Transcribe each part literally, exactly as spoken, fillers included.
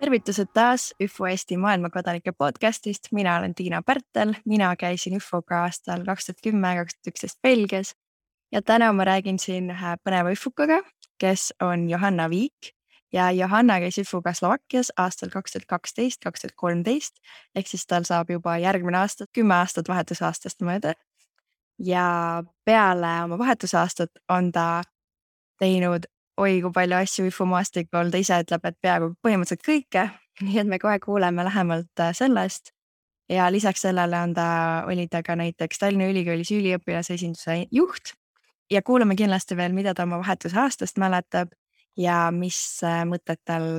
Tervitused taas Y F U Eesti maailmakodanike podcastist. Mina olen Tiina Pärtel. Mina käisin Y F U-ga aastal kaks tuhat kümme kaks tuhat üksteist Belgias ja täna ma räägin siin ühe põneva Y F U-kaga, kes on Johanna Viik. Ja Johanna käis Y F U-ga Slovakkias aastal kaks tuhat kaksteist kaks tuhat kolmteist, ehk siis tal saab juba järgmine aasta, kümme aastat vahetusaastast mööda. Ja peale oma vahetusaastat on ta teinud oi, kui palju asju Y F U maastikul, ta ise ütleb, et peaaegu põhimõtteliselt kõike, nii et me kohe kuuleme lähemalt sellest. Ja lisaks sellele on ta, oli ta ka näiteks Tallinna Ülikoolis üliõpilase esinduse juht ja kuuleme kindlasti veel, mida ta oma vahetusaastast mäletab ja mis mõtted tal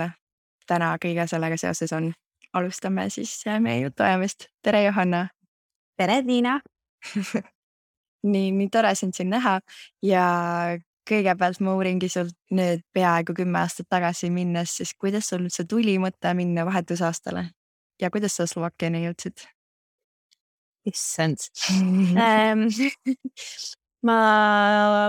täna kõige sellega seoses on. Alustame siis meie jutuajamist. Tere, Johanna! Tere, Tiina! nii, nii tore sind siin näha ja kõigepealt ma uuringi sult nüüd peaaegu kümme aastat tagasi minnes, siis kuidas sul see tuli mõte minna vahetusaastale ja kuidas sa Slovakkiani jõudsid? Issand. ma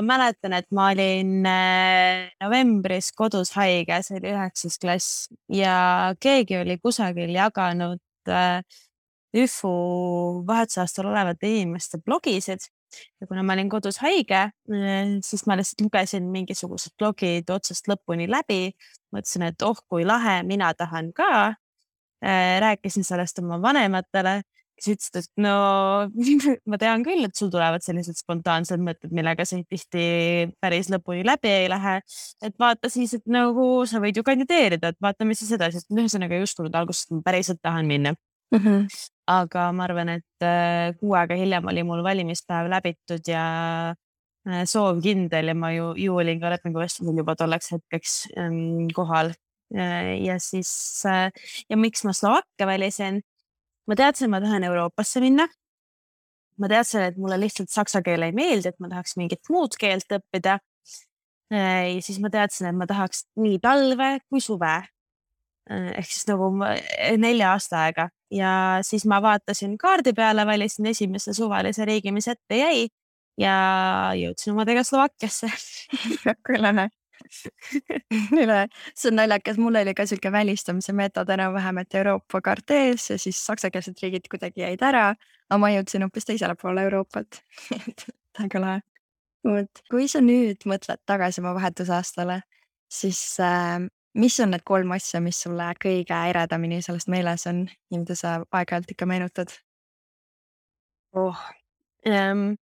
mäletan, et ma olin novembris kodus haige, see oli üheksas klass ja keegi oli kusagil jaganud Y F U vahetusaastal olevate inimeste blogisid. Ja kuna ma olin kodus haige, siis ma lihtsalt lugesin mingisugused blogid otsast lõpuni läbi. Mõtlesin, et oh, kui lahe, mina tahan ka. Rääkisin sellest oma vanematele, kes ütlesid, et no ma tean küll, et sul tulevad sellised spontaansed mõtted, millega see tihti päris lõpuni läbi ei lähe. Et vaata siis, et nagu sa võid ju kandideerida, et vaatame siis edasi. Ühesõnaga just tulnud algusest ma päriselt tahan minna. Mm-hmm. Aga ma arvan, et kuu aega hiljem oli mul valimispäev läbitud ja soov kindel ja ma ju, ju olin ka lepingu vestlusel juba tolleks hetkeks kohal. Ja siis, ja miks ma Slovakkia valisin? Ma teadsin, ma tahan Euroopasse minna. Ma teadsin, et mulle lihtsalt saksa keel ei meeldi, et ma tahaks mingit muud keelt õppida. Ja siis ma teadsin, et ma tahaks nii talve kui suve. Ehk siis nagu nelja aasta aega ja siis ma vaatasin kaardi peale, valisin esimese suvalise riigi, mis ette jäi ja jõudsin omadega Slovakkiasse. Kõlane. See on naljakas, mul oli ka selline välistamise meetod enam-vähem, et Euroopa kaart ees ja siis saksakeelsed riigid kuidagi jäid ära, aga ma jõudsin hoopis teisele poole Euroopat. Väga lahe. Kui sa nüüd mõtled tagasi oma vahetusaastale, siis äh, mis on need kolm asja, mis sulle kõige eredamini sellest meeles on ja mida sa aeg-ajalt ikka meenutad? Oh. Um,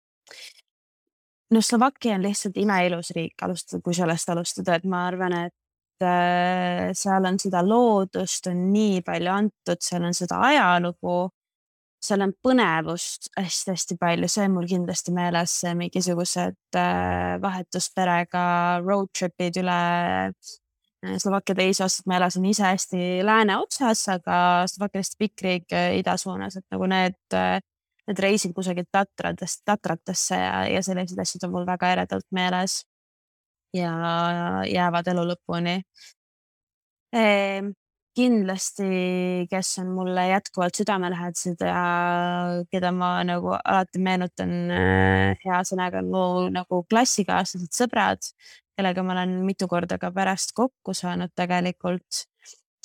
no Slovakkia on lihtsalt imeilus riik, alustada, kui sellest alustada, et ma arvan, et äh, seal on seda loodust, on nii palju antud, seal on seda ajalugu, seal on põnevust hästi-hästi palju, see on mul kindlasti meeles mingisugused äh, vahetusperega road tripid üle Slovakkia teise aastat ma elasin ise hästi lääne otsas, aga Slovakkiast pikk riik idasuunas, et nagu need, need reisid kusagil Tatratesse ja, ja sellised asjad on mul väga eredalt meeles ja jäävad elu lõpuni. E, kindlasti, kes on mulle jätkuvalt südamelähedased ja keda ma nagu alati meenutan hea sõnaga, mu nagu klassikaaslased sõbrad, kellega ma olen mitu korda ka pärast kokku saanud tegelikult,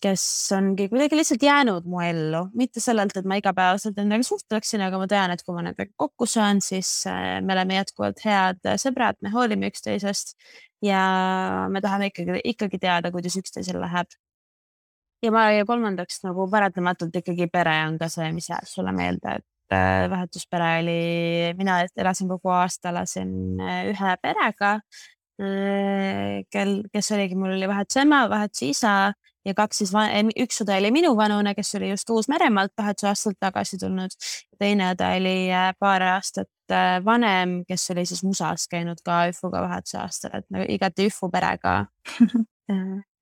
kes ongi kuidagi lihtsalt jäänud mu ellu. Mitte sellelt, et ma igapäevaselt nendega suhtleksin, aga ma tean, et kui ma nendega kokku saan, siis me oleme jätkuvalt head sõbrad, me hoolime üksteisest ja me tahame ikkagi, ikkagi teada, kuidas üksteisel läheb. Ja ma ja kolmandaks nagu paratamatult ikkagi pere on ka see, mis jääb sulle meelde, et vahetuspere oli, mina elasin kogu aasta, elasin ühe perega, Kel, kes oligi, mul oli vahetuse ema, vahetuse isa ja kaks siis, üks õde oli minu vanune, kes oli just Uus-Meremaalt vahetuse aastalt tagasi tulnud. Teine õde oli paar aastat vanem, kes oli siis Musas käinud ka Y F U-ga vahetuse aastal, et nagu igati Y F U perega.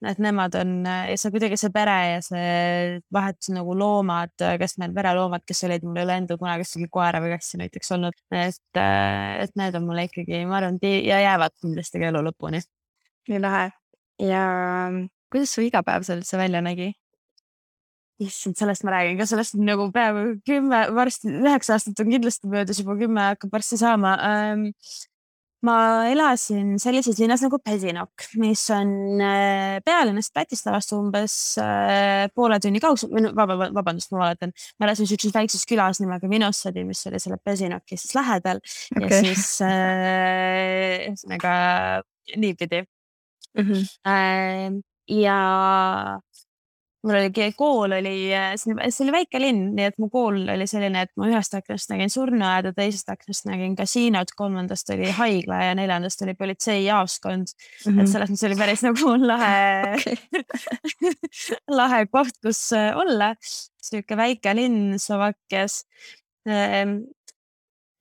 et nemad on, ja see kuidagi see pere ja see vahetus nagu loomad, kes meil pereloomad, kes olid mul üle enda kuna, kes oli koera või kassi näiteks olnud, et, et need on mulle ikkagi, ma arvan, ja jäävad kindlasti elu lõpuni. Nii lahe. Ja kuidas su igapäev sellise välja nägi? issand, sellest ma räägin ka, sellest nagu päeva kümme, varsti üheksa aastat on kindlasti möödas, juba kümme hakkab varsti saama. Ähm, ma elasin sellises linnas nagu Pezinok, mis on äh, pealinnast Bratislavast umbes äh, poole tunni kaugusel, vab- vabandust, ma valetan, ma elasin ükses väikses külas nimega Vinosady, mis oli selle Pezinoki siis lähedal okay. ja siis äh, nagu niipidi. Mm-hmm. Äh, ja mul oli kool, oli, see oli väike linn, nii et mu kool oli selline, et ma ühest aknast nägin surnuaeda, teisest aknast nägin kasiinot, kolmandast oli haigla ja neljandast oli politseijaoskond. Mm-hmm. Et selles mõttes oli päris nagu lahe, okay. lahe koht, kus olla. Selline väike linn Slovakkias.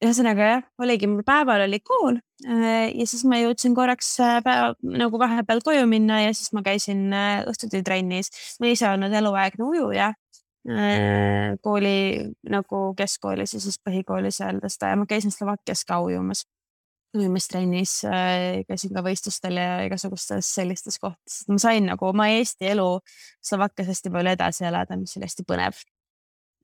Ühesõnaga jah, oligi, mul päeval oli kool ja siis ma jõudsin korraks päeva, nagu vahepeal koju minna ja siis ma käisin õhtuti trennis. Ma ise olnud eluaegne ujuja kooli, nagu keskkoolis ja siis põhikoolis öeldes ja ma käisin Slovakkias ka ujumas. Ujumas trennis, käisin ka võistlustel ja igasugustes sellistes kohtes. Ma sain nagu oma Eesti elu Slovakkias hästi palju edasi elada, mis oli hästi põnev.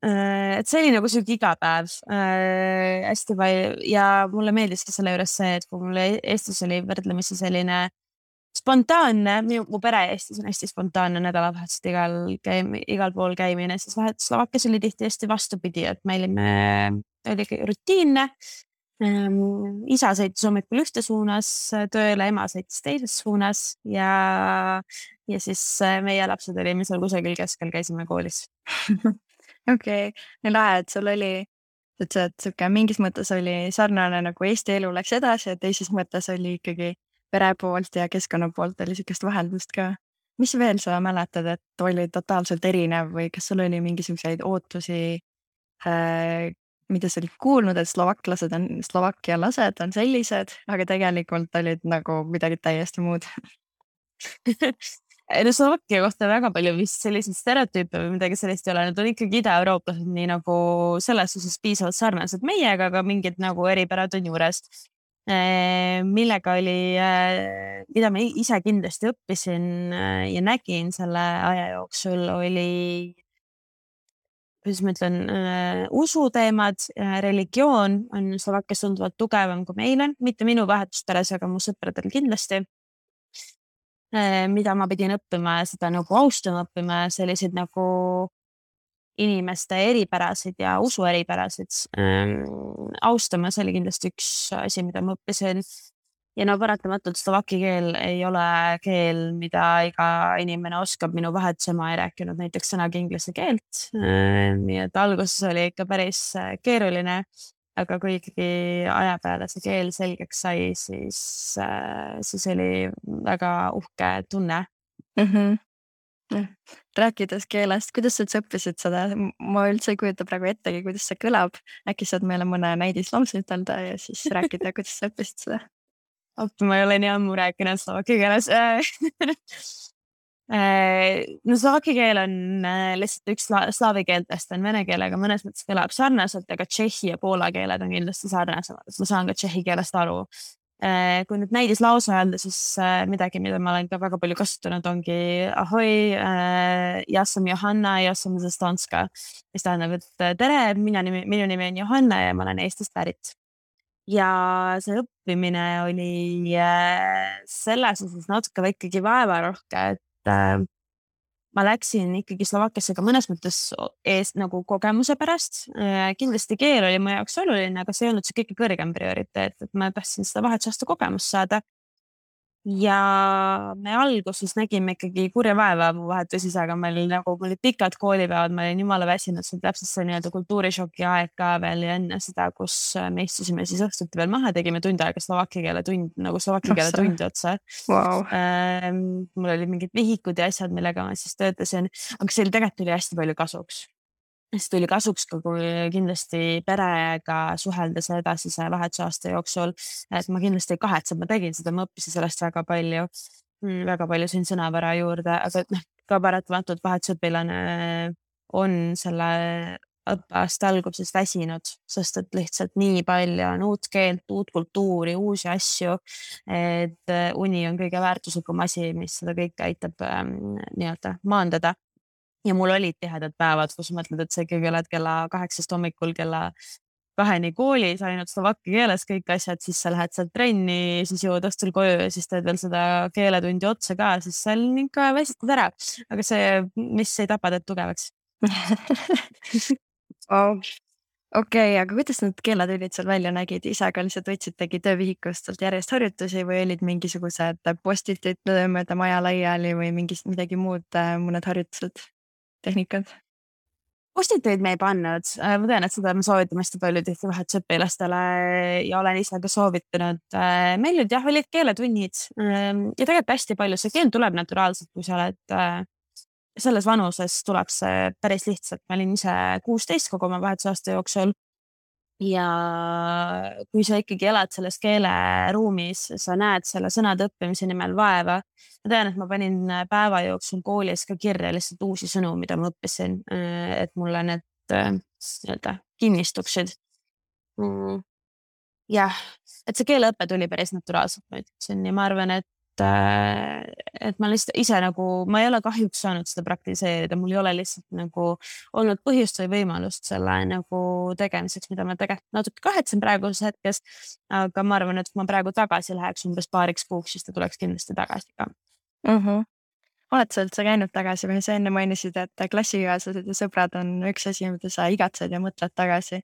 Et see oli nagu sügi iga päev äh, hästi palju ja mulle meeldis ka selle üles see, et kui mulle Eestis oli võrdlemisi selline spontaanne, minu, mu pere Eestis on hästi spontaanne nädalavahetused igal, käim, igal pool käimine, siis Slovakkias oli tihti hästi vastupidi, et me olime oli rutiinne, ähm, isa sõitis hommikul ühte suunas tööle, ema sõitis teises suunas ja, ja siis meie lapsed olime seal kusagil keskel, käisime koolis. Okei, okay. nii lahe, et sul oli, et sõike, mingis mõttes oli sarnane nagu Eesti elu läks edasi ja teises mõttes oli ikkagi pere poolt ja keskkonna poolt oli sellist vaheldust ka. Mis veel sa mäletad, et oli totaalselt erinev või kas sul oli mingisuguseid ootusi, äh, mida sa olid kuulnud, et slovaklased on, Slovakkia lased on sellised, aga tegelikult olid nagu midagi täiesti muud? No Slovakkia kohta väga palju vist sellised stereotüüpe või midagi sellest ei ole. Nad on ikkagi ida-eurooplased nii nagu selles osas piisavalt sarnased meiega, aga mingid nagu eripärad on juures. E, millega oli, e, mida ma ise kindlasti õppisin ja nägin selle aja jooksul, oli siis ma ütlen, e, usuteemad, e, religioon on Slovakkias tunduvalt tugevam kui meil on. Mitte minu vahetusperes, aga mu sõpradel kindlasti. Mida ma pidin õppima ja seda nagu austama õppima, sellised nagu inimeste eripärasid ja usu eripärasid ähm, austama, see oli kindlasti üks asi, mida ma õppisin. Ja no paratamatult slovaki keel ei ole keel, mida iga inimene oskab, minu vahetusema ei rääkinud näiteks sõnagi inglise keelt. Ähm, nii et alguses oli ikka päris keeruline. Aga kui ikkagi aja peale see keel selgeks sai, siis, siis oli väga uhke tunne. Mm-hmm. Rääkides keelest, kuidas sa õppisid seda? Ma üldse ei kujuta praegu ettegi, kuidas see kõlab. Äkki saad meile mõne näidis lausi ütelda ja siis rääkida, kuidas sa õppisid seda? Oppi, ma ei ole nii ammu rääkinud slovaki keeles. No slovaki keel on lihtsalt üks slaavi keeltest on vene keelega, mõnes mõttes kõlab sarnaselt, aga tšehhi ja poola keeled on kindlasti sarnasemad, ma saan ka tšehhi keelest aru. Kui nüüd näidis lausa öelda, siis midagi, mida ma olen ka väga palju kasutanud, ongi ahoi, ja sam Johanna, ja sam Zastonska, mis tähendab, et tere, mina nimi, minu nimi on Johanna ja ma olen Eestist pärit. Ja see õppimine oli selles osas natuke ikkagi vaevarohke, et äh, ma läksin ikkagi Slovakkiasse ka mõnes mõttes ees nagu kogemuse pärast. Äh, kindlasti keel oli mu jaoks oluline, aga see ei olnud see kõige kõrgem prioriteet, et ma tahtsin seda vahetusaasta kogemust saada. Ja me alguses nägime ikkagi kurja vaeva mu vahetusis, aga ma olin nagu, ma olin pikad koolipäevad, ma olin jumala väsinud, see on täpselt see nii-öelda kultuurishoki aeg ka veel ja enne seda, kus me istusime siis õhtuti veel maha, tegime tund aega slovaki keele tund, nagu slovaki keele tundi otsa. Wow. Ähm, mul oli mingid vihikud ja asjad, millega ma siis töötasin, aga see oli tegelikult tuli hästi palju kasuks. See tuli kasuks, kui kindlasti perega suheldes edasi see vahetusaasta jooksul, et ma kindlasti ei kahetse, ma tegin seda, ma õppisin sellest väga palju, väga palju siin sõnavara juurde, aga ka paratamatult vahetusõpilane on selle õppeaasta algub siis väsinud, sest et lihtsalt nii palju on uut keelt, uut kultuuri, uusi asju, et uni on kõige väärtuslikum asi, mis seda kõik aitab nii-öelda maandada. ja mul olid tihedad päevad, kus mõtled, et sa ikkagi oled kella kaheksast hommikul kella kaheni koolis, ainult slovakki keeles kõik asjad, siis sa lähed sealt trenni, siis jõud õhtul koju ja siis teed veel seda keeletundi otsa ka, siis seal ikka väsitad ära. Aga see, mis ei tapa teed tugevaks. Wow. Okei, okay, aga kuidas need keeletundid seal välja nägid? Ise ka lihtsalt võtsitegi töövihikustelt järjest harjutusi või olid mingisugused postitid mööda maja laiali või mingist midagi muud mõned harjutused, tehnikad? Postiteid me ei pannud. Ma tean, et seda me soovitame seda palju tihti vahet õpilastele ja olen ise ka soovitanud. Meil nüüd jah, olid keeletunnid ja tegelikult hästi palju. See keel tuleb naturaalselt, kui sa oled selles vanuses tuleb see päris lihtsalt. Ma olin ise kuusteist kogu oma vahetusaasta jooksul ja kui sa ikkagi elad selles keeleruumis, sa näed selle sõnade õppimise nimel vaeva. Ma tean, et ma panin päeva jooksul koolis ka kirja lihtsalt uusi sõnu, mida ma õppisin, et mulle need öelda, kinnistuksid. Mm. Jah, et see keeleõpe tuli päris naturaalselt, ma ütlesin ja ma arvan, et, et ma lihtsalt ise nagu, ma ei ole kahjuks saanud seda praktiseerida, mul ei ole lihtsalt nagu olnud põhjust või võimalust selle nagu tegemiseks, mida ma tegelikult natuke kahetsen praeguses hetkes, aga ma arvan, et ma praegu tagasi läheks umbes paariks kuuks, siis ta tuleks kindlasti tagasi ka. Uh-huh. Oled sa üldse käinud tagasi või sa enne mainisid, et klassikaaslased ja sõbrad on üks asi, mida sa igatsed ja mõtled tagasi.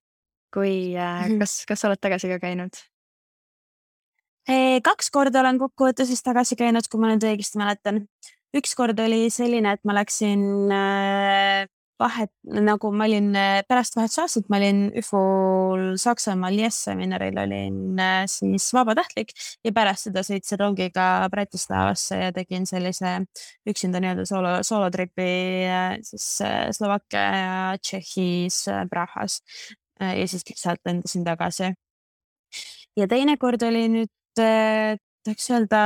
Kui, äh, kas, kas oled tagasi ka käinud? Ei, kaks korda olen kokkuvõttes tagasi käinud, kui ma nüüd õigesti mäletan. Üks kord oli selline, et ma läksin äh, vahet, nagu ma olin pärast vahet saastud, ma olin Y F U-l Saksamaal Jesse Mineril olin siis vabatähtlik ja pärast seda sõitsin rongiga Bratislavasse ja tegin sellise üksinda nii-öelda soolo, soolotripi siis Slovakkia ja Tšehhis Prahas ja siis sealt lendasin tagasi. Ja teine kord oli nüüd tahaks öelda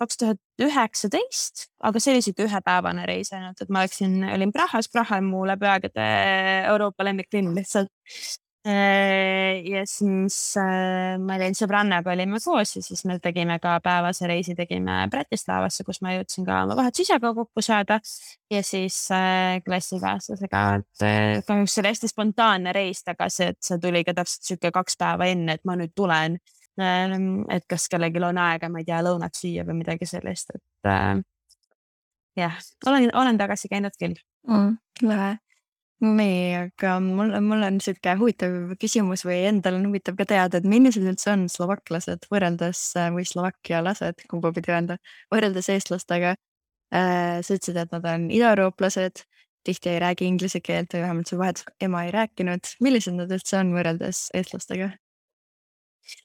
kaks tuhat üheksateist, aga see oli siuke ühepäevane reis ainult, et ma oleksin, olin Prahas, Praha on muu läbi aegade Euroopa lemmiklinn lihtsalt. Ja siis ma olin sõbrannaga, olime koos ja siis me tegime ka päevase reisi, tegime Bratislavasse, kus ma jõudsin ka oma vahet sisega kokku saada ja siis klassikaaslasega, et kahjuks oli hästi spontaanne reis tagasi, et see tuli ka täpselt siuke kaks päeva enne, et ma nüüd tulen. Et kas kellegil on aega, ma ei tea, lõunat süüa või midagi sellest, et äh, jah, olen, olen tagasi käinud küll. Mm, lähe. Nii, aga mul, mul on siuke huvitav küsimus või endal on huvitav ka teada, et millised üldse on slovaklased võrreldes või slovakkialased, kumba pidi öelda, võrreldes eestlastega. Äh, sa ütlesid, et nad on ida-eurooplased, tihti ei räägi inglise keelt või vähemalt see vahet ema ei rääkinud. Millised nad üldse on võrreldes eestlastega?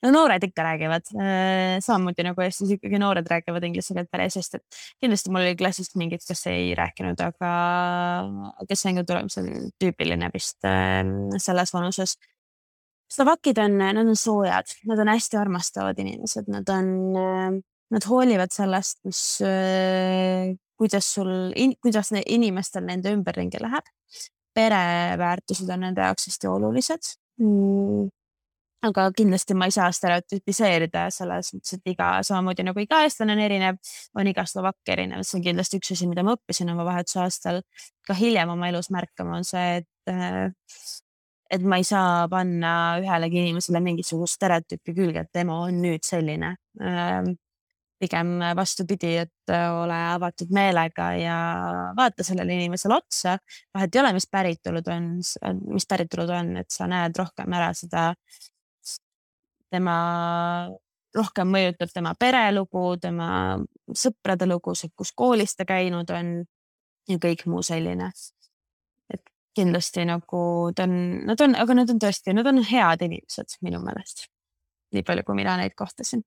No noored ikka räägivad. Samamoodi nagu Eestis ikkagi noored räägivad inglise keelt päris hästi. Kindlasti mul oli klassist mingid, kes ei rääkinud, aga kes on ka tulemusel tüüpiline vist selles vanuses. Slovakid on, nad on soojad, nad on hästi armastavad inimesed, nad on, nad hoolivad sellest, mis, kuidas sul, kuidas inimestel nende ümberringi läheb. Pereväärtused on nende jaoks hästi olulised. Aga kindlasti ma ei saa stereotüpiseerida selles mõttes, et iga samamoodi nagu iga eestlane on erinev, on iga slovakk erinev. See on kindlasti üks asi, mida ma õppisin oma vahetusaastal ka hiljem oma elus märkama on see, et, et ma ei saa panna ühelegi inimesele mingisugust stereotüüpi külge, et tema on nüüd selline. Pigem vastupidi, et ole avatud meelega ja vaata sellele inimesele otsa. Vahet ei ole, mis päritolud on, mis päritolud on, et sa näed rohkem ära seda tema rohkem mõjutab tema perelugu, tema sõprade lugu, kus koolis ta käinud on ja kõik muu selline. Et kindlasti nagu ta on, nad on, aga nad on tõesti, nad on head inimesed minu meelest. Nii palju, kui mina neid kohtasin.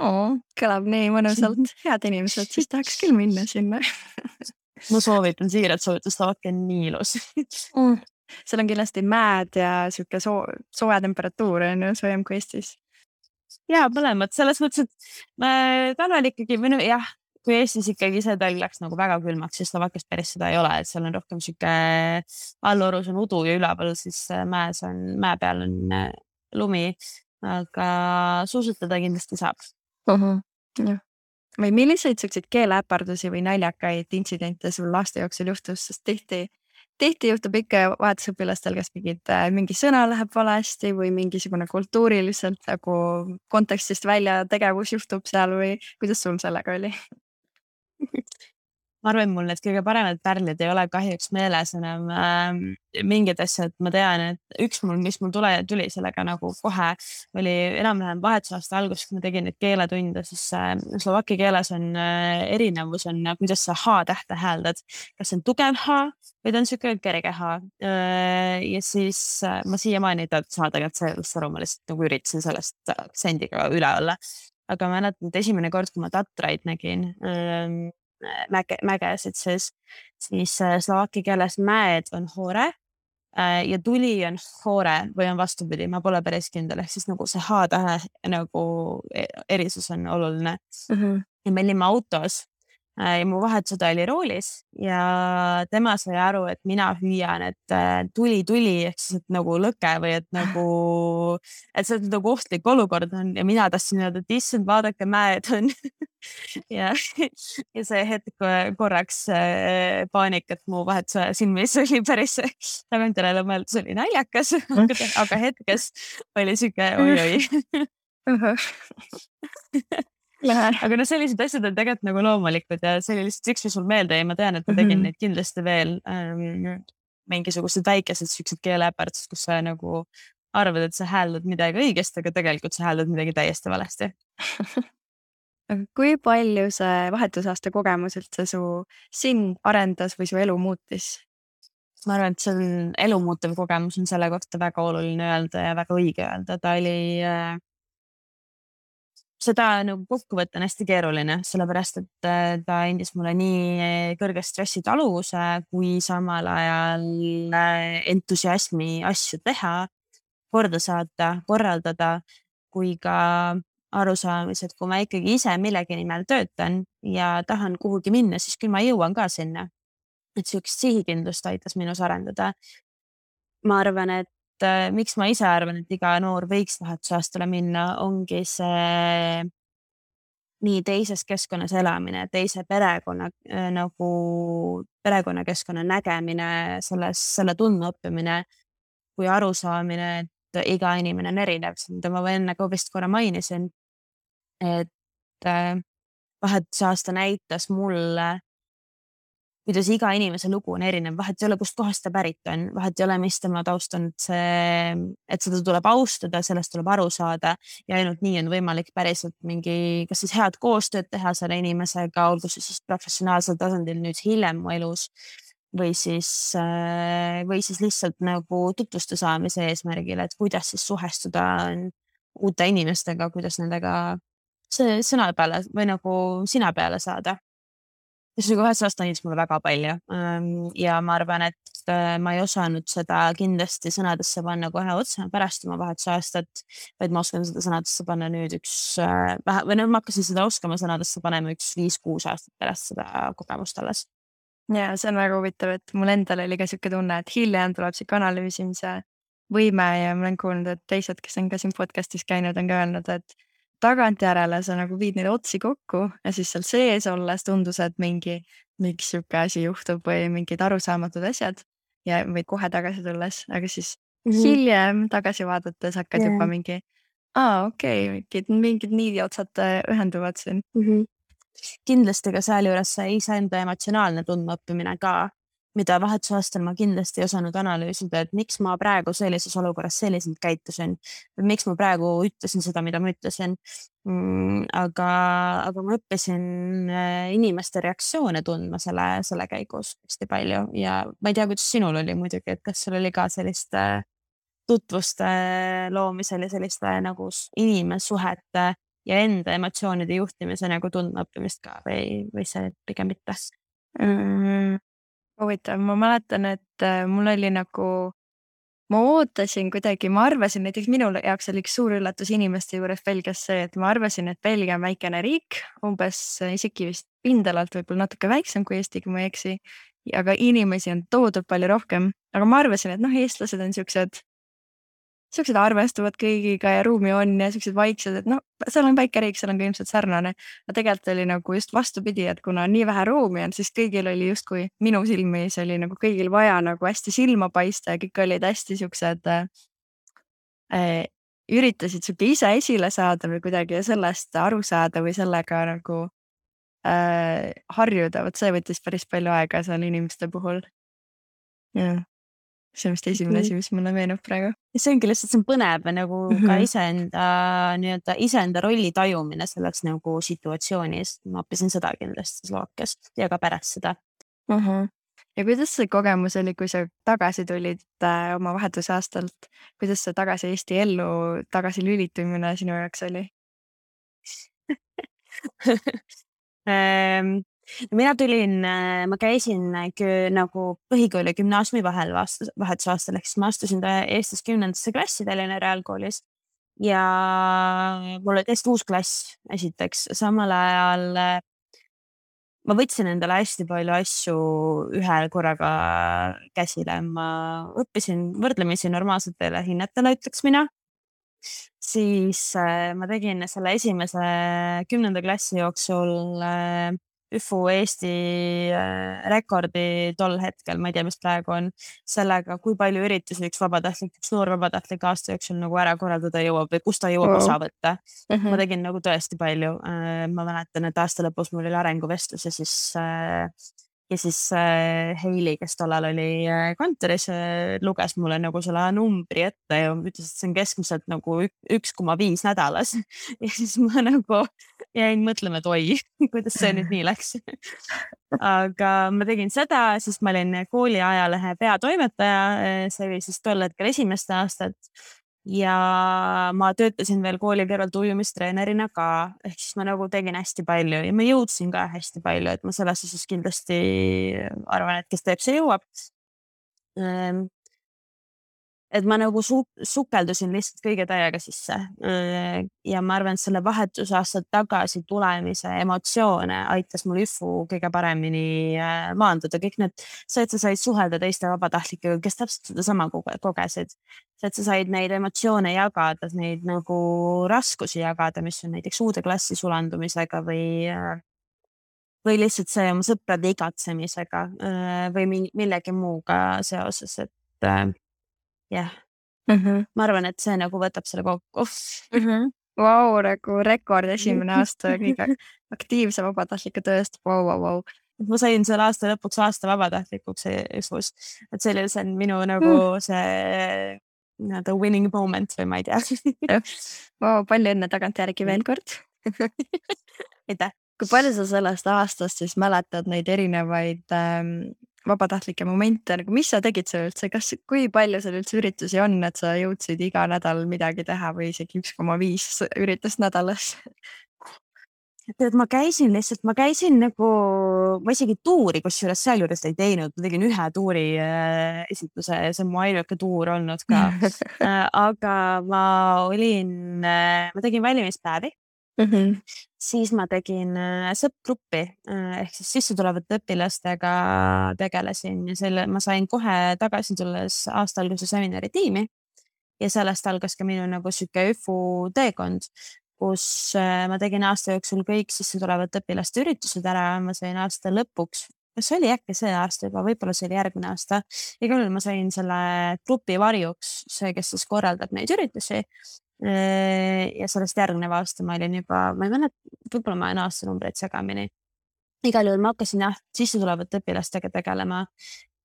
Oo, kõlab nii mõnusalt head inimesed, siis tahaks küll minna sinna. Ma soovitan siiralt soovitust, Slovakkia on nii ilus. Mm. Seal on kindlasti mäed ja siuke soo, sooja temperatuur on ju soojem kui Eestis. Jaa, mõlemad. Selles mõttes, et äh, talvel ikkagi, minu, jah, kui Eestis ikkagi see talv läks nagu väga külmaks, siis Slovakkias päris seda ei ole, et seal on rohkem siuke allorus on udu ja üleval, siis mäes on, mäe peal on lumi, aga suusutada kindlasti saab. Uh-huh. Ja. või milliseid selliseid keeleäpardusi või naljakaid intsidente sul laste jooksul juhtus, sest tihti, tihti juhtub ikka vahetusõpilastel, kas mingid, mingi sõna läheb valesti või mingisugune kultuuriliselt nagu kontekstist välja tegevus juhtub seal või kuidas sul sellega oli? Ma arvan, mul need kõige paremad pärlid ei ole kahjuks meeles enam äh, mingid asjad. Ma tean, et üks mul, mis mul tule, tuli sellega nagu kohe, oli enam-vähem vahetusaasta algus, kui ma tegin need keeletunde, siis äh, slovaki keeles on äh, erinevus, on, kuidas sa H-tähte hääldad. Kas see on tugev H või ta on süke kerge H? Äh, ja siis äh, ma siiamaani ei taad saada, et see aru, ma lihtsalt nagu üritasin sellest aksendiga üle olla. Aga ma mäletan, et esimene kord, kui ma Tatraid nägin, äh, Mäge, mägesid, siis, siis slovaki keeles mäed on hoore ja tuli on hoore või on vastupidi, ma pole päris kindel, ehk siis nagu see H-tähe nagu erisus on oluline. Mm-hmm. Ja me olime autos ja mu vahetusõda oli roolis ja tema sai aru, et mina hüüan, et tuli, tuli, ehk siis et nagu lõke või et nagu et see on nagu ohtlik olukord on ja mina tahtsin öelda, et issand, vaadake, mäed on. Ja, ja see hetk korraks äh, paanik, et mu vahet silmis oli päris tagantjärele mõeldes oli naljakas, aga hetkes oli siuke oi-oi. Aga no sellised asjad on tegelikult nagu loomulikud ja see oli lihtsalt üks, mis sul meelde ja ma tean, et ma tegin neid kindlasti veel ähm, mingisugused väikesed siuksed keeleäpardused, kus sa nagu arvad, et sa hääldad midagi õigest, aga tegelikult sa hääldad midagi täiesti valesti. Kui palju see vahetusaasta kogemuselt see su sind arendas või su elu muutis? Ma arvan, et see on elu muutev kogemus on selle kohta väga oluline öelda ja väga õige öelda. Ta oli äh, seda nagu kokkuvõtt on hästi keeruline, sellepärast, et äh, ta andis mulle nii kõrge stressi taluvuse kui samal ajal äh, entusiasmi asju teha, korda saata, korraldada kui ka arusaamis, et kui ma ikkagi ise millegi nimel töötan ja tahan kuhugi minna, siis küll ma jõuan ka sinna. Et siukest sihikindlust aitas minus arendada. Ma arvan, et äh, miks ma ise arvan, et iga noor võiks vahetusaastale minna, ongi see nii teises keskkonnas elamine, teise perekonna äh, nagu perekonnakeskkonna nägemine, selles, selle tunne õppimine kui arusaamine, et iga inimene on erinev, seda ma enne ka vist korra mainisin, et vahetusaasta näitas mulle, kuidas iga inimese lugu on erinev, vahet ei ole, kust kohast ta pärit on, vahet ei ole, mis tema taust on, et, see, et seda tuleb austada, sellest tuleb aru saada ja ainult nii on võimalik päriselt mingi, kas siis head koostööd teha selle inimesega, olgu siis professionaalsel tasandil nüüd hiljem mu elus, või siis, või siis lihtsalt nagu tutvuste saamise eesmärgile, et kuidas siis suhestuda uute inimestega, kuidas nendega sõna peale või nagu sina peale saada. Ja see kohes aasta andis mulle väga palju ja ma arvan, et ma ei osanud seda kindlasti sõnadesse panna kohe otsa pärast oma vahetusaastat, vaid ma oskan seda sõnadesse panna nüüd üks, või nüüd ma hakkasin seda oskama sõnadesse panema üks viis-kuus aastat pärast seda kogemust alles. Ja see on väga huvitav, et mul endal oli ka selline tunne, et hiljem tuleb see analüüsimise võime ja ma olen kuulnud, et teised, kes on ka siin podcastis käinud, on ka öelnud, et tagantjärele sa nagu viid neid otsi kokku ja siis seal sees olles tundus, et mingi, miks siuke asi juhtub või mingid arusaamatud asjad ja võid kohe tagasi tulles, aga siis mm-hmm. hiljem tagasi vaadates hakkad yeah. juba mingi, aa okei, okay, mingid, mingid niidi otsad ühenduvad siin. Mm-hmm. Kindlasti ka seal juures see iseenda emotsionaalne tundmaõppimine ka, mida vahetusaastal ma kindlasti ei osanud analüüsida, et miks ma praegu sellises olukorras selliselt käitusin, miks ma praegu ütlesin seda, mida ma ütlesin, mm, aga, aga ma õppisin inimeste reaktsioone tundma selle, selle käigus hästi palju ja ma ei tea, kuidas sinul oli muidugi, et kas sul oli ka selliste tutvuste loomisele, selliste nagu inimesuhete ja enda emotsioonide juhtimise nagu tundma õppimist ka või, või see pigem mitte. Mm, huvitav, ma mäletan, et mul oli nagu, ma ootasin kuidagi, ma arvasin, näiteks minu jaoks oli üks suur üllatus inimeste juures Belgias see, et ma arvasin, et Belgia on väikene riik, umbes isegi vist pindalalt võib-olla natuke väiksem kui Eesti, kui ma ei eksi, aga inimesi on toodud palju rohkem. Aga ma arvasin, et noh, eestlased on siuksed siuksed arvestuvad kõigiga ja ruumi on ja siuksed vaiksed, et noh, seal on väike riik, seal on ka ilmselt sarnane. Aga tegelikult oli nagu just vastupidi, et kuna nii vähe ruumi on, siis kõigil oli just kui minu silmis oli nagu kõigil vaja nagu hästi silma paista ja kõik olid hästi siuksed äh, üritasid siuke ise esile saada või kuidagi sellest aru saada või sellega nagu äh, harjuda. Võt see võttis päris palju aega seal inimeste puhul. Jah. See on vist esimene asi, mis mulle meenub praegu. See on küll, et see on põnev nagu mm-hmm. ka iseenda, nii-öelda, iseenda rolli tajumine selleks nagu situatsioonis. Ma õppisin seda kindlasti Slovakkias ja ka pärast seda. Uh-huh. Ja kuidas see kogemus oli, kui sa tagasi tulid äh, oma vahetusaastalt? Kuidas sa tagasi Eesti ellu, tagasi lülitumine sinu jaoks oli? ähm... Mina tulin, ma käisin nagu põhikooli gümnaasiumi vahel vastus, vahetus aastal, ehk siis ma astusin Eestis kümnendasse klassi Tallinna Reaalkoolis ja mul oli täiesti uus klass esiteks. Samal ajal ma võtsin endale hästi palju asju ühel korraga käsile. Ma õppisin võrdlemisi normaalsetele hinnetele, ütleks mina. Siis ma tegin selle esimese kümnenda klassi jooksul Y F U Eesti rekordi tol hetkel, ma ei tea, mis praegu on sellega, kui palju üritusi üks vabatahtlik, üks noor vabatahtlik aasta jooksul nagu ära korraldada jõuab või kus ta jõuab oh. osa võtta. Uh-huh. Ma tegin nagu tõesti palju. Ma mäletan, et aasta lõpus mul oli arenguvestlus ja siis, ja siis Heili, kes tollal oli kontoris, luges mulle nagu selle numbri ette ja ütles, et see on keskmiselt nagu üks koma viis nädalas. Ja siis ma nagu jäin mõtlema, et oi, kuidas see nüüd nii läks. Aga ma tegin seda, siis ma olin kooli ajalehe peatoimetaja, see oli siis tol hetkel esimest aastat ja ma töötasin veel kooli kõrval ujumistreenerina ka, ehk siis ma nagu tegin hästi palju ja ma jõudsin ka hästi palju, et ma selles siis kindlasti arvan, et kes teeb, see jõuab. Et ma nagu su- sukeldusin lihtsalt kõige täiega sisse ja ma arvan, et selle vahetusaastalt tagasi tulemise emotsioone aitas mul Y F U kõige paremini maanduda. Kõik need, see, et sa said suhelda teiste vabatahtlikega, kes täpselt seda sama kogesid, see, et sa said neid emotsioone jagada, neid nagu raskusi jagada, mis on näiteks uude klassi sulandumisega või või lihtsalt see oma sõprade igatsemisega või millegi muuga seoses, et jah. Uh-huh. Ma arvan, et see nagu võtab selle kokku. Uh-huh. Wow, nagu rekord esimene aasta kõige aktiivse vabatahtliku tööst. Wow, wow, wow. Ma sain selle aasta lõpuks aasta vabatahtlikuks esus. Et see oli see minu nagu mm. see no, the winning moment või ma ei tea. Wow, palju õnne tagant järgi veel kord. Aitäh. Kui palju sa sellest aastast siis mäletad neid erinevaid ähm, vabatahtlike momente, nagu mis sa tegid sa üldse, kas, kui palju seal üldse üritusi on, et sa jõudsid iga nädal midagi teha või isegi üks koma viis üritus nädalas? Tead, ma käisin lihtsalt, ma käisin nagu, ma isegi tuuri, kus üles seal juures ei teinud, ma tegin ühe tuuri äh, esituse, see on mu ainuke tuur olnud ka, äh, aga ma olin, äh, ma tegin välimispäevi. Mm-hmm. Siis ma tegin sõppgruppi, ehk siis sisse tulevate õpilastega tegelesin ja selle ma sain kohe tagasi tulles aasta alguse seminari tiimi ja sellest algas ka minu nagu siuke Y F U teekond, kus ma tegin aasta jooksul kõik sisse tulevate õpilaste üritused ära, ma sain aasta lõpuks. See oli äkki see aasta juba, võib-olla see oli järgmine aasta. Igal juhul ma sain selle grupi varjuks, see, kes siis korraldab neid üritusi. Ja sellest järgneva aasta ma olin juba, ma ei mäleta, võib-olla ma olen aastanumbreid segamini. Igal juhul ma hakkasin jah, sisse tulevat õpilastega tegelema.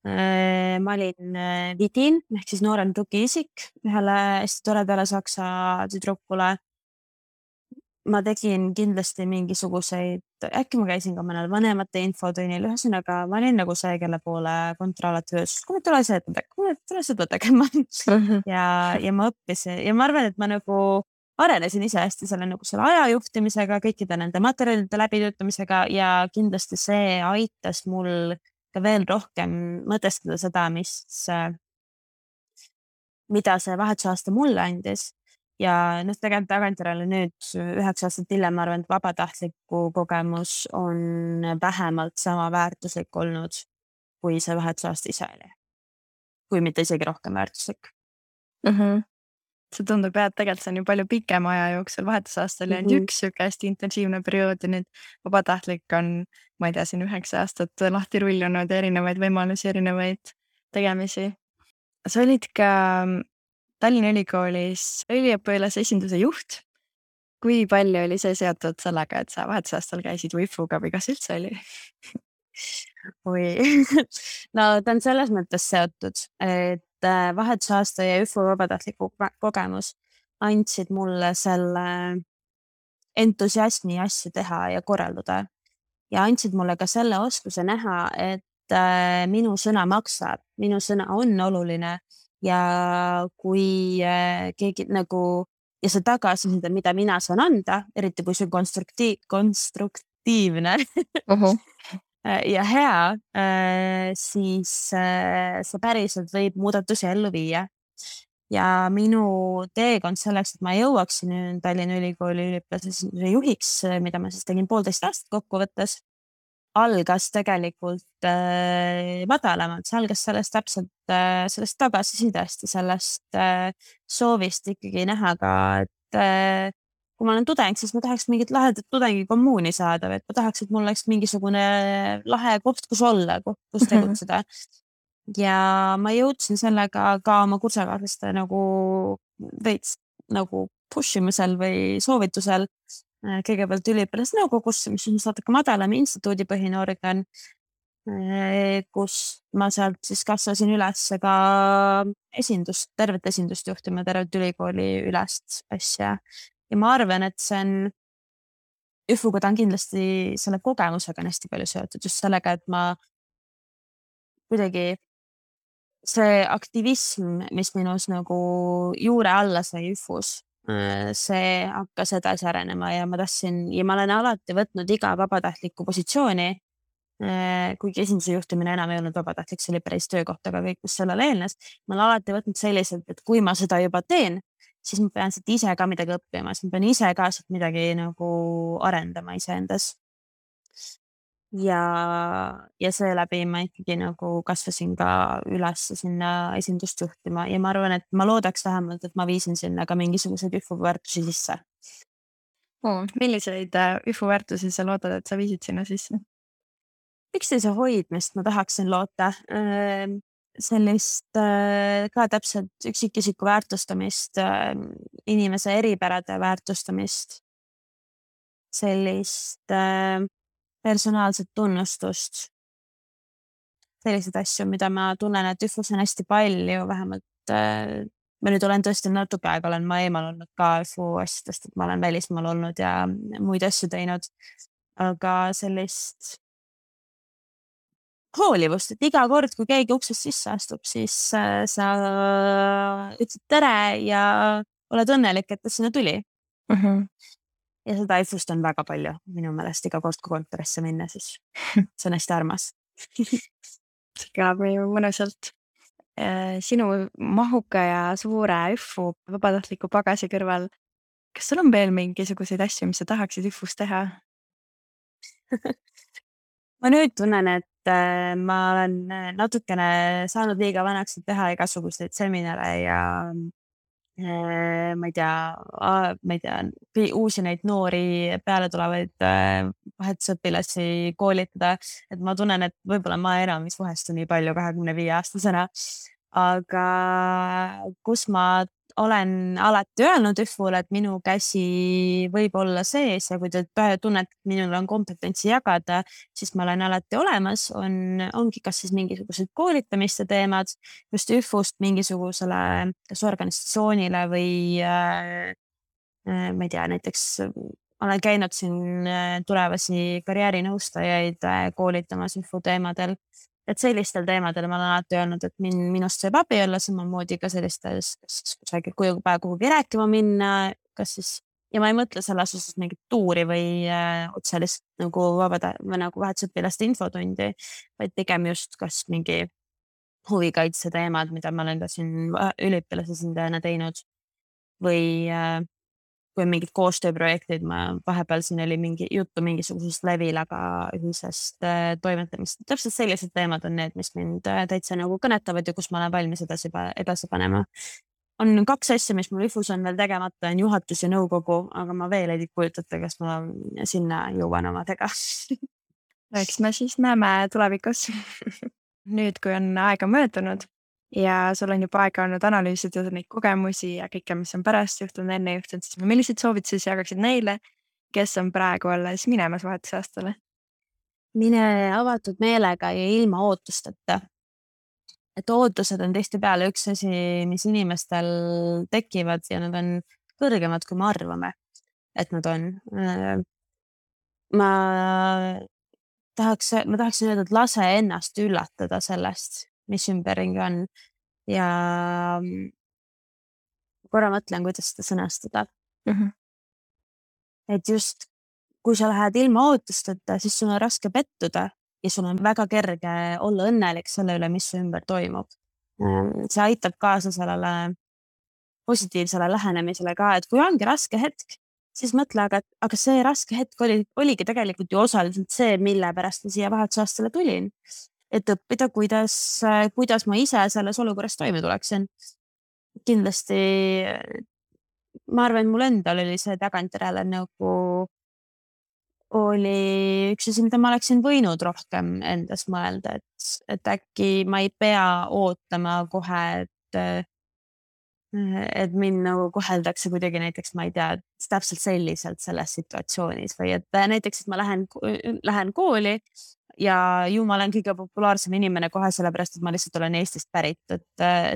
Ma olin vidin, ehk siis noorem tugiisik ühele hästi toredale saksa tüdrukule. Ma tegin kindlasti mingisuguseid, äkki ma käisin ka mõnel vanemate infotunnil, ühesõnaga ma olin nagu see, kelle poole kontrollatöös, kui tule see, et kui tule see, et ja, ja ma õppisin ja ma arvan, et ma nagu arenesin ise hästi selle, nagu selle ajajuhtimisega, kõikide nende materjalide läbitöötamisega ja kindlasti see aitas mul ka veel rohkem mõtestada seda, mis, mida see vahetusaasta mulle andis. Ja noh, tegelikult tagantjärele nüüd üheks aastat hiljem, ma arvan, et vabatahtliku kogemus on vähemalt sama väärtuslik olnud, kui see vahetusaasta ise oli. Kui mitte isegi rohkem väärtuslik. Uh-huh. see tundub hea, et tegelikult see on ju palju pikema aja jooksul, vahetusaasta oli mm-hmm. üks siuke hästi intensiivne periood ja nüüd vabatahtlik on, ma ei tea, siin üheksa aastat lahti rullunud erinevaid võimalusi, erinevaid tegemisi. Sa olid ka Tallinna Ülikoolis üliõpilase esinduse juht. Kui palju oli see seotud sellega, et sa vahetusaastal käisid Y F U-ga või kas üldse oli? No ta on selles mõttes seotud, et vahetusaasta ja Y F U vabatahtliku kogemus andsid mulle selle entusiasmi asju teha ja korralduda. Ja andsid mulle ka selle oskuse näha, et minu sõna maksab, minu sõna on oluline ja kui keegi nagu ja see tagasiside, mida mina saan anda, eriti kui see on konstrukti- konstruktiivne uh-huh. ja hea, siis see päriselt võib muudatusi ellu viia. Ja minu teekond selleks, et ma jõuaksin Tallinna Ülikooli üliõpilase juhiks, mida ma siis tegin poolteist aastat kokkuvõttes, algas tegelikult madalamalt. See algas sellest täpselt sellest tagasisidest ja sellest soovist ikkagi näha ka, et kui ma olen tudeng, siis ma tahaks mingit lahedat tudengi kommuuni saada, et ma tahaks, et mul oleks mingisugune lahe koht, kus olla, kus tegutseda. Ja ma jõudsin sellega ka oma kursakaaslaste nagu veits nagu pushimisel või soovitusel kõigepealt üliõpilas nõukogusse, mis on natuke madalama instituudipõhine organ, kus ma sealt siis kasvasin üles ka esindust, tervet esindust juhtima, tervet ülikooli ülest asja. Ja ma arvan, et see on Y F U-ga ta on kindlasti selle kogemusega hästi palju seotud just sellega, et ma kuidagi see aktivism, mis minus nagu juure alla sai Y F U-s, see hakkas edasi arenema ja ma tahtsin ja ma olen alati võtnud iga vabatahtliku positsiooni, kuigi esinduse juhtimine enam ei olnud vabatahtlik, see oli päris töökoht, aga kõik, mis sellel eelnes, ma olen alati võtnud selliselt, et kui ma seda juba teen, siis ma pean seda ise ka midagi õppima, siis ma pean ise ka seda midagi nagu arendama ise endas. Ja, ja see läbi ma ikkagi nagu kasvasin ka üles sinna esindust juhtima ja ma arvan, et ma loodaks vähemalt, et ma viisin sinna ka mingisuguseid Y F U-väärtusi sisse. Oh, milliseid Y F U-väärtusi sa loodad, et sa viisid sinna sisse? Miks see hoidmist ma tahaksin loota? Sellist ka täpselt üksikisiku väärtustamist, inimese eripärade väärtustamist, sellist personaalset tunnustust, sellised asju, mida ma tunnen, et Y F U-s on hästi palju, vähemalt ma nüüd olen tõesti natuke aega, olen ma eemal olnud ka Y F U asjadest, et ma olen välismaal olnud ja muid asju teinud, aga sellist hoolivust, et iga kord, kui keegi uksest sisse astub, siis sa ütled tere ja oled õnnelik, et sinna tuli. Uh-huh. Ja seda Y F U-st on väga palju. Minu meelest iga kord, kui kontorisse minna, siis see on hästi armas. See kõlab ju mõnuselt. Sinu mahuka ja suure Y F U vabatahtliku pagasi kõrval. Kas sul on veel mingisuguseid asju, mis sa tahaksid Y F U-s teha? Ma nüüd tunnen, et ma olen natukene saanud liiga vanaks teha igasuguseid seminare ja ma ei tea, ma ei tea, uusi neid noori peale tulevaid vahetusõpilasi koolitada, et ma tunnen, et võib-olla ma enam ei suhestu nii palju kahekümne viie aastasena, aga kus ma olen alati öelnud Y F U-le, et minu käsi võib olla sees ja kui te tunnet, et minul on kompetentsi jagada, siis ma olen alati olemas, on, ongi kas siis mingisugused koolitamiste teemad, just Y F U-st mingisugusele kas organisatsioonile või äh, ma ei tea, näiteks olen käinud siin tulevasi karjäärinõustajaid koolitamas Y F U teemadel. Et sellistel teemadel ma olen alati öelnud, et min, minust võib abi olla samamoodi ka sellistes, kas kusagil kui päeva kuhugi rääkima minna, kas siis, ja ma ei mõtle selle asusest mingit tuuri või äh, otselist nagu, vabada, või, nagu vahetusõpilaste infotundi, vaid pigem just kas mingi huvikaitse teemad, mida ma olen ka siin üliõpilases endana teinud või äh, kui mingid koostööprojektid, ma vahepeal siin oli mingi juttu mingisugusest levilaga ühisest äh, toimetamist. Täpselt sellised teemad on need, mis mind täitsa nagu kõnetavad ja kus ma olen valmis edasi, edasi panema. on kaks asja, mis mul Y F U-s on veel tegemata, on juhatus ja nõukogu, aga ma veel ei kujutada, kas ma sinna jõuan omadega. Eks me siis näeme tulevikus. Nüüd, kui on aega möödunud ja sul on juba aega olnud analüüsid ja neid kogemusi ja kõike, mis on pärast juhtunud, enne juhtunud, siis millised soovid siis jagaksid neile, kes on praegu alles minemas vahetusaastale? Mine avatud meelega ja ilma ootusteta. Et ootused on teiste peale üks asi, mis inimestel tekivad ja nad on kõrgemad, kui me arvame, et nad on. Ma tahaks, ma tahaks öelda, et lase ennast üllatada sellest, mis ümberringi on. Ja korra mõtlen, kuidas seda sõnastada. Mm-hmm. Et just kui sa lähed ilma ootusteta, siis sul on raske pettuda. Ja sul on väga kerge olla õnnelik selle üle, mis su ümber toimub. See aitab kaasa sellele positiivsele lähenemisele ka, et kui ongi raske hetk, siis mõtle, aga, aga see raske hetk oli, oligi tegelikult ju osaliselt see, mille pärast ma siia vahetusaastale tulin. Et õppida, kuidas, kuidas ma ise selles olukorras toime tuleksin. Kindlasti, ma arvan, mul endal oli see tagantjärele nagu oli üks asi, mida ma oleksin võinud rohkem endas mõelda, et, et äkki ma ei pea ootama kohe, et, et mind nagu koheldakse kuidagi näiteks, ma ei tea, täpselt selliselt selles situatsioonis või et näiteks, et ma lähen, lähen kooli ja ju ma olen kõige populaarsem inimene kohe sellepärast, et ma lihtsalt olen Eestist pärit, et,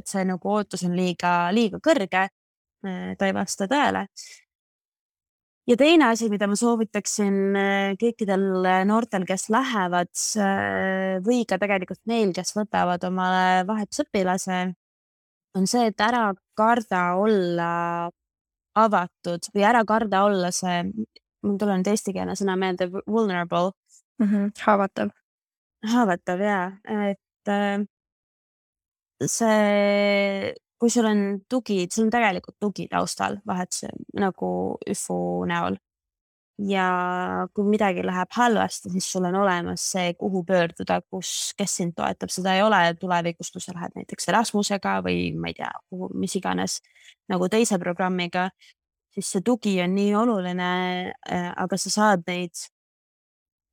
et see nagu ootus on liiga, liiga kõrge, ta ei vasta tõele. Ja teine asi, mida ma soovitaksin kõikidel noortel, kes lähevad või ka tegelikult neil, kes võtavad omale vahetusõpilase, on see, et ära karda olla avatud või ära karda olla see, mul tuleb nüüd eestikeelne sõna meelde, vulnerable. Mm-hmm. Haavatav. Haavatav, jah. Et see... Kui sul on tugi, sul on tegelikult tugi taustal vahetuse nagu Y F U näol. Ja kui midagi läheb halvasti, siis sul on olemas see, kuhu pöörduda, kus, kes sind toetab. Seda ei ole tulevikus, kui sa lähed näiteks Erasmusega või ma ei tea, kuhu, mis iganes nagu teise programmiga, siis see tugi on nii oluline, aga sa saad neid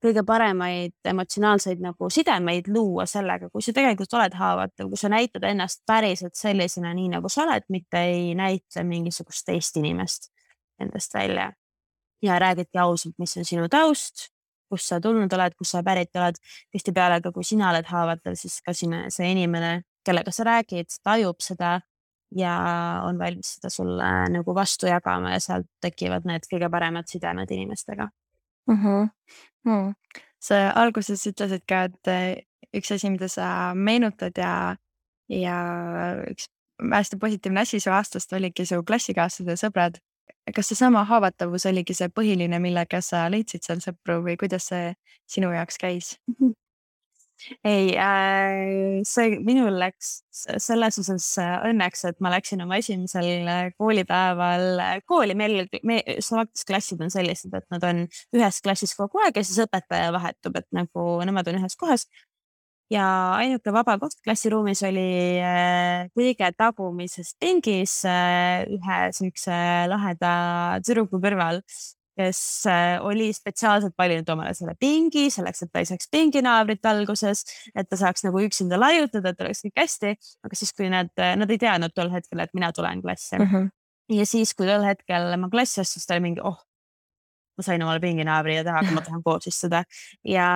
kõige paremaid emotsionaalseid nagu sidemeid luua sellega, kui sa tegelikult oled haavatav, kui sa näitad ennast päriselt sellisena nii nagu sa oled, mitte ei näita mingisugust teist inimest endast välja. Ja räägidki ausalt, mis on sinu taust, kus sa tulnud oled, kus sa pärit oled, tihti peale, aga kui sina oled haavatav, siis ka sina, see inimene, kellega sa räägid, tajub seda ja on valmis seda sulle nagu vastu jagama ja sealt tekivad need kõige paremad sidemed inimestega. Uh-huh. Uh-huh. Sa alguses ütlesid ka, et üks asi, mida sa meenutad ja, ja üks hästi positiivne asi su aastast oligi su klassikaaslased ja sõbrad. Kas see sama haavatavus oligi see põhiline, millega sa leidsid seal sõpru või kuidas see sinu jaoks käis? Ei, äh, see minul läks selles osas õnneks, et ma läksin oma esimesel koolipäeval kooli. Meil me, Slovakkias klassid on sellised, et nad on ühes klassis kogu aeg ja siis õpetaja vahetub, et nagu nemad on ühes kohas. Ja ainuke vaba koht klassiruumis oli kõige tagumises pingis ühe sellise laheda tüdruku kõrval, kes oli spetsiaalselt valinud omale selle pingi, selleks, et ta ei saaks pinginaabrit alguses, et ta saaks nagu üksinda laiutada, et oleks kõik hästi, aga siis, kui nad, nad ei teadnud tol hetkel, et mina tulen klassi. Uh-huh. Ja siis, kui tol hetkel ma klassi astus, ta oli mingi, oh, ma sain omale pinginaabri ja taha, aga ma tahan koos seda. Ja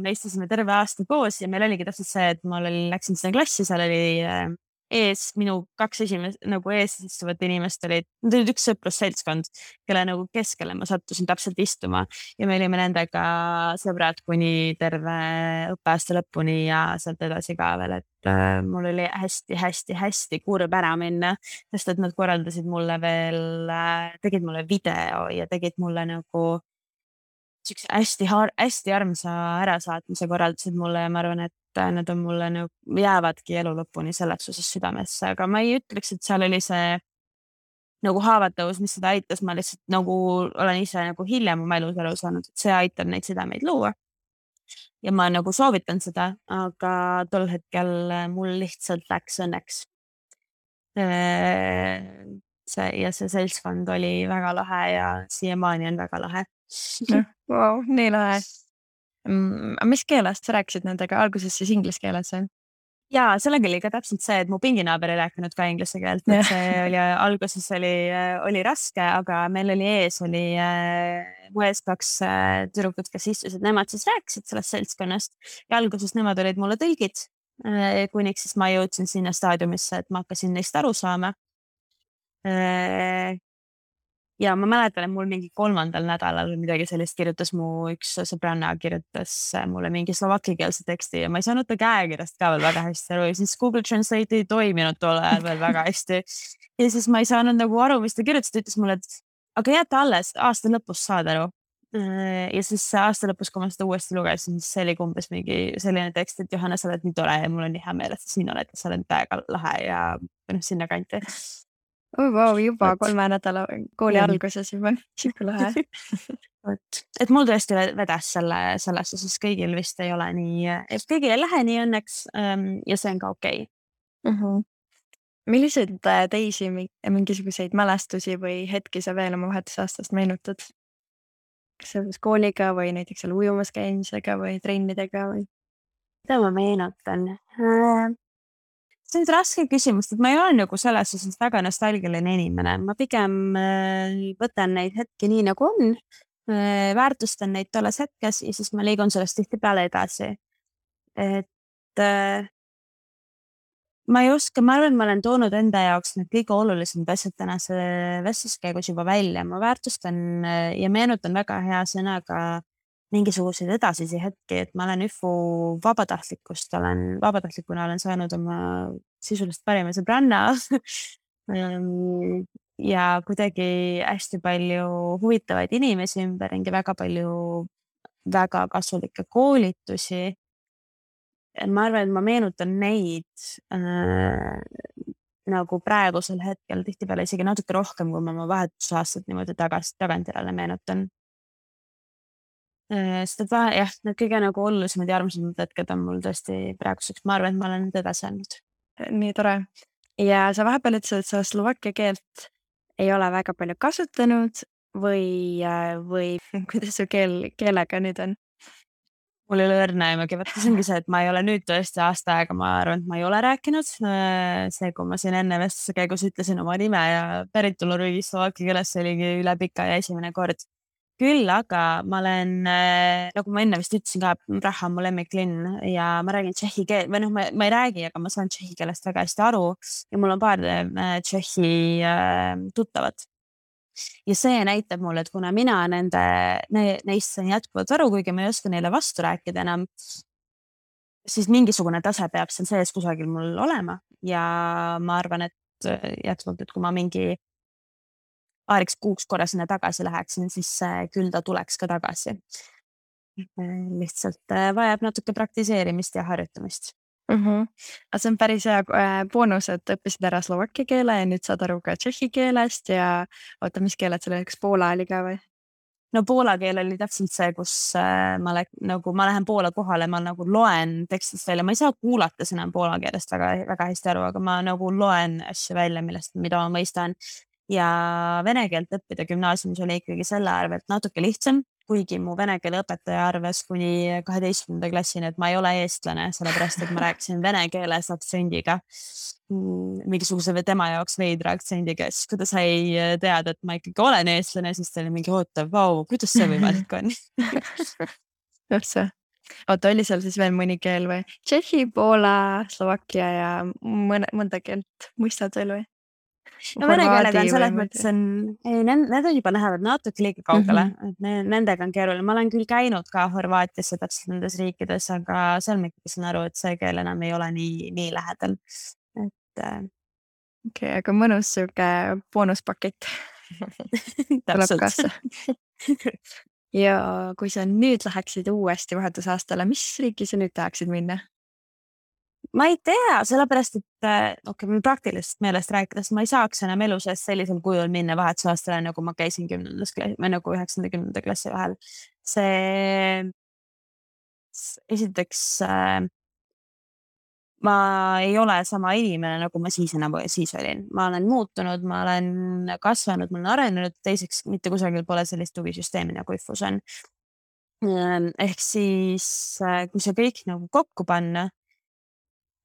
me istasime terve aasta koos ja meil oligi täpselt see, et ma oli, läksin sinna klassi, seal oli... ees minu kaks esimest nagu ees istuvad inimest olid, nad olid üks sõprusseltskond, kelle nagu keskele ma sattusin täpselt istuma ja me olime nendega sõbrad kuni terve õppeaasta lõpuni ja sealt edasi ka veel, et mul oli hästi, hästi, hästi kurb ära minna, sest et nad korraldasid mulle veel, tegid mulle video ja tegid mulle nagu hästi, har- hästi armsa ärasaatmise korraldasid mulle ja ma arvan, et nad on mulle nagu, jäävadki elu lõpuni selleks osas südamesse, aga ma ei ütleks, et seal oli see nagu haavatavus, mis seda aitas, ma lihtsalt nagu olen ise nagu hiljem oma elus aru saanud, et see aitab neid südameid luua ja ma nagu soovitan seda, aga tol hetkel mul lihtsalt läks õnneks see ja see seltskond oli väga lahe ja siiamaani on väga lahe. Wow, nii lahe. Mis keelest sa rääkisid nendega? Alguses siis inglise keeles? Jaa, sellega oli ka täpselt see, et mu pinginaaber ei rääkinud ka inglise keelt. Et see oli, alguses oli, oli raske, aga meil oli ees, oli äh, mu ees kaks äh, tüdrukud, kes istusid. Nemad siis rääkisid sellest seltskonnast ja alguses nemad olid mulle tõlgid. Äh, kuniks siis ma jõudsin sinna staadiumisse, et ma hakkasin neist aru saama. Äh, Ja ma mäletan, et mul mingi kolmandal nädalal midagi sellist kirjutas mu üks sõbranna, kirjutas mulle mingi slovakkiakeelse teksti ja ma ei saanud ta käekirjast ka veel väga hästi aru. Ja siis Google Translate ei toiminud tol ajal veel väga hästi. Ja siis ma ei saanud nagu aru, mis ta kirjutas, ta ütles mulle, et aga jäta alles, aasta lõpus saad aru. Ja siis aasta lõpus, kui ma seda uuesti lugesin, siis see oli umbes mingi selline tekst, et Johanna, sa oled nii tore ja mul on nii hea meel, et sa siin oled, sa oled täiega lahe ja no, sinna kanti. Oh, wow, juba kolme nädala kooli mm. alguses juba siku lahe. et, et mul tõesti vedas selle, selles, siis kõigil vist ei ole nii, et kõigil ei lähe nii õnneks ähm, ja see on ka okei. Okay. Uh-huh. Millised teisi mingisuguseid mälestusi või hetki sa veel oma vahetusaastast meenutad? Kas sa võis kooliga või näiteks seal ujumas käimisega või trennidega? Või? Mida ma meenutan? Äh... See on raske küsimus, et ma ei ole nagu selles osas väga nostalgiline inimene. Ma pigem võtan neid hetki nii nagu on, väärtustan neid tolles hetkes ja siis ma liigun sellest tihti peale edasi. Et ma ei oska, ma arvan, et ma olen toonud enda jaoks need kõige olulisemad asjad tänase vestluskäigus juba välja. Ma väärtustan ja meenutan väga hea sõnaga mingisugused edasisi hetki, et ma olen Y F U vabatahtlikust, olen, vabatahtlikuna olen saanud oma sisulist parima sõbranna ja kuidagi hästi palju huvitavaid inimesi ümberringi, väga palju väga kasulikke koolitusi. Ma arvan, et ma meenutan neid äh, nagu praegusel hetkel tihtipeale isegi natuke rohkem, kui ma oma vahetusaastad niimoodi tagasi tagantjärele meenutan. Seda, jah, need kõige nagu olulisemad ja armsamad hetked on mul tõesti praeguseks. Ma arvan, et ma olen teda saanud. Nii tore. Ja sa vahepeal ütlesid, et sa slovakkia keelt ei ole väga palju kasutanud või, või kuidas su keel, keelega nüüd on? Mul ei ole õrna ja ma kevatasingi see, et ma ei ole nüüd tõesti aasta aega, ma arvan, et ma ei ole rääkinud. See, kui ma siin enne vestluse käigus ütlesin oma nime ja päritoluriigi slovakkia keeles, see oligi üle pika ja esimene kord. Küll, aga ma olen, nagu ma enne vist ütlesin ka, Praha on mu lemmiklinn ja ma räägin tšehhi keel, või noh, ma, ma ei räägi, aga ma saan tšehhi keelest väga hästi aru ja mul on paar tšehhi tuttavad. Ja see näitab mulle, et kuna mina nende, ne, neist saan jätkuvalt aru, kuigi ma ei oska neile vastu rääkida enam, siis mingisugune tase peab seal sees kusagil mul olema ja ma arvan, et jätkuvalt, et kui ma mingi aariks kuuks korra sinna tagasi läheksin, siis küll ta tuleks ka tagasi. Lihtsalt vajab natuke praktiseerimist ja harjutamist. Uh-huh. See on päris hea boonus, et õppisid ära slovakkia keele ja nüüd saad aru ka tšehhi keelest ja oota, mis keeled selle üks Poola oli ka või? No Poola keel oli täpselt see, kus ma, lä- nagu, ma lähen Poola kohale, ma nagu loen tekstist välja. Ma ei saa kuulata sõna Poola keelest väga, väga hästi aru, aga ma nagu loen asju välja, millest, mida ma mõistan. Ja vene keelt õppida gümnaasiumis oli ikkagi selle arvelt natuke lihtsam, kuigi mu vene keele õpetaja arves kuni kaheteistkümnenda klassini, et ma ei ole eestlane, sellepärast, et ma rääksin vene keeles aktsendiga, mingisuguse tema jaoks veidra aktsendiga, siis kui ta sai teada, et ma ikkagi olen eestlane, siis ta oli mingi ootav, vau, kuidas see võimalik on? Võtsa. Oota, oli seal siis veel mõni keel või? Tšehhi, Poola, Slovakkia ja mõne, mõnda keelt mõistad veel või? No vene keelega on selles mõttes, on, ei, need on juba lähevad natuke liiga kaugele, mm-hmm. nendega on keeruline. Ma olen küll käinud ka Horvaatias ja täpselt nendes riikides, aga seal miks on aru, et see keel enam ei ole nii, nii lähedal. Et... Okei, okay, aga mõnus sõge boonuspakett tuleb kaasa. Ja kui sa nüüd läheksid uuesti vahetusaastale, mis riiki sa nüüd tahaksid minna? Ma ei tea, sellepärast, et okay, me praktilist meelest rääkides ma ei saaks enam eluses sellisel kujul minna vahetusaastale, nagu ma käisin kümnendas klassi, või nagu üheksakümnenda klassi vahel. See esiteks ma ei ole sama inimene, nagu ma siis enam siis olin. Ma olen muutunud, ma olen kasvanud, ma olen arenenud, teiseks mitte kusagil pole sellist tugisüsteemi nagu Y F U-s on. Ehk siis, kui see kõik nagu kokku panna,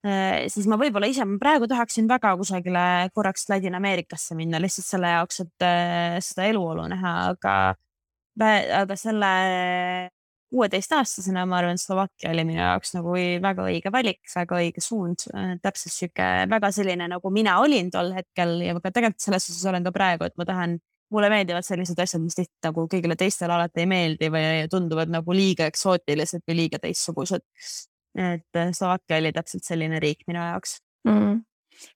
siis ma võib-olla ise, ma praegu tahaksin väga kusagile korraks Ladina-Ameerikasse minna, lihtsalt selle jaoks, et seda eluolu näha, aga, aga selle... kuueteistaastasena, ma arvan, Slovakkia oli minu jaoks nagu väga õige valik, väga õige suund, täpselt süge, väga selline, nagu mina olin tol hetkel ja ka tegelikult selles osas olen ka praegu, et ma tahan, mulle meeldivad sellised asjad, mis tihti nagu kõigile teistele alati ei meeldi või tunduvad nagu liiga eksootilised või liiga teissugused. Et Slovakkia oli täpselt selline riik minu jaoks. Mm-hmm.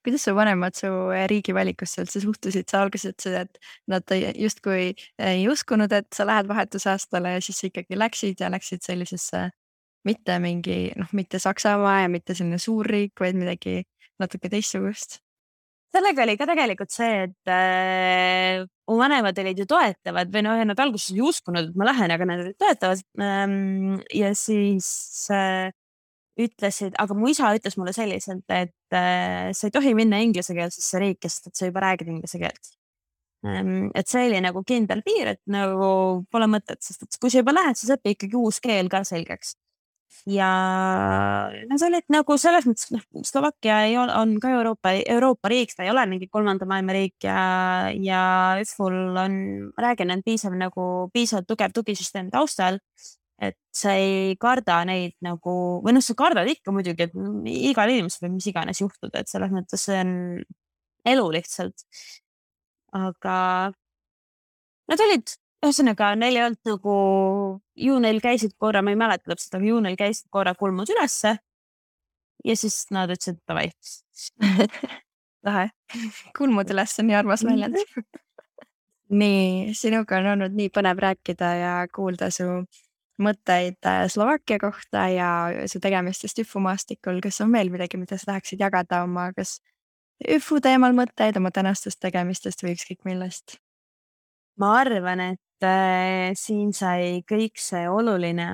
Kuidas sa vanemad su riigi valikusse üldse suhtusid? Sa algasid seda, et nad just kui ei uskunud, et sa lähed vahetusaastale ja siis ikkagi läksid ja läksid sellisesse mitte mingi, noh, mitte Saksamaa ja mitte selline suur riik, vaid midagi natuke teissugust. Sellega oli ka tegelikult see, et äh, mu vanemad olid ju toetavad või no, nad alguses ei uskunud, et ma lähen, aga nad olid toetavad ähm, ja siis... Äh, ütlesid, aga mu isa ütles mulle selliselt, et äh, sa ei tohi minna inglisekeelsesse riikest, et sa juba räägid inglise keelt. Ähm, et see oli nagu kindel piir, et nagu pole mõtet, sest et kui sa juba lähed, siis õpi ikkagi uus keel ka selgeks. Ja no, see oli nagu selles mõttes, et Slovakkia ei ole, on ka Euroopa, Euroopa riik, ta ei ole mingi kolmanda maailma riik ja, ja Y F U-l on, räägin, on piisav nagu piisav tugev tugisüsteem taustal, et sa ei karda neid nagu, või noh, sa kardad ikka muidugi, et igal inimesel või mis iganes juhtuda, et selles mõttes see on elu lihtsalt. Aga nad olid, ühesõnaga neil ei olnud nagu, ju neil käisid korra, ma ei mäleta täpselt, aga ju neil käisid korra kulmud ülesse ja siis nad ütlesid, et tavai. Tahe, kulmud ülesse, nii armas väljad. Nii, sinuga on olnud nii põnev rääkida ja kuulda su mõtteid Slovakkia kohta ja su tegemistest Y F U-maastikul, kas on veel midagi, mida sa tahaksid jagada oma, kas Y F U teemal mõtteid oma tänastest tegemistest või ükskõik millest? Ma arvan, et äh, siin sai kõik see oluline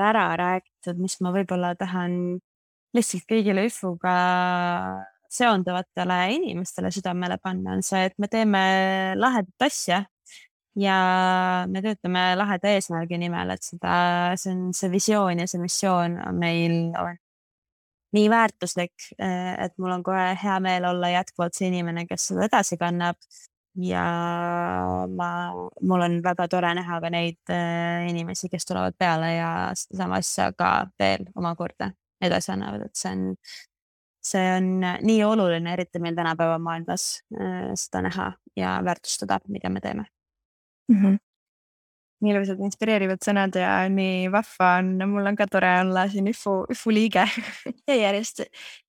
ära räägitud, mis ma võib-olla tahan lihtsalt kõigile Y F U-ga seonduvatele inimestele südamele panna, on see, et me teeme lahedat asja. Ja me töötame laheda eesmärgi nimel, et seda, see on see visioon ja see missioon on meil on nii väärtuslik, et mul on kohe hea meel olla jätkuvalt see inimene, kes seda edasi kannab ja ma, mul on väga tore näha ka neid inimesi, kes tulevad peale ja sama asja ka veel omakorda edasi annavad, et see on, see on nii oluline, eriti meil tänapäeva maailmas seda näha ja väärtustada, mida me teeme. Mm-hmm. Ilusad inspireerivad sõnad ja nii vahva on, mul on ka tore olla siin Y F U liige ja järjest,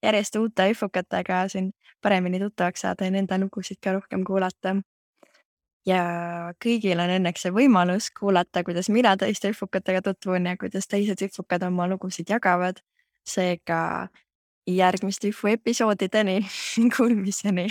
järjest uute Y F U-katega siin paremini tuttavaks saada ja nende lugusid ka rohkem kuulata ja kõigil on õnneks see võimalus kuulata, kuidas mina teiste Y F U-katega tutvun ja kuidas teised Y F U-kad oma lugusid jagavad, seega järgmiste Y F U-episoodideni kuulmiseni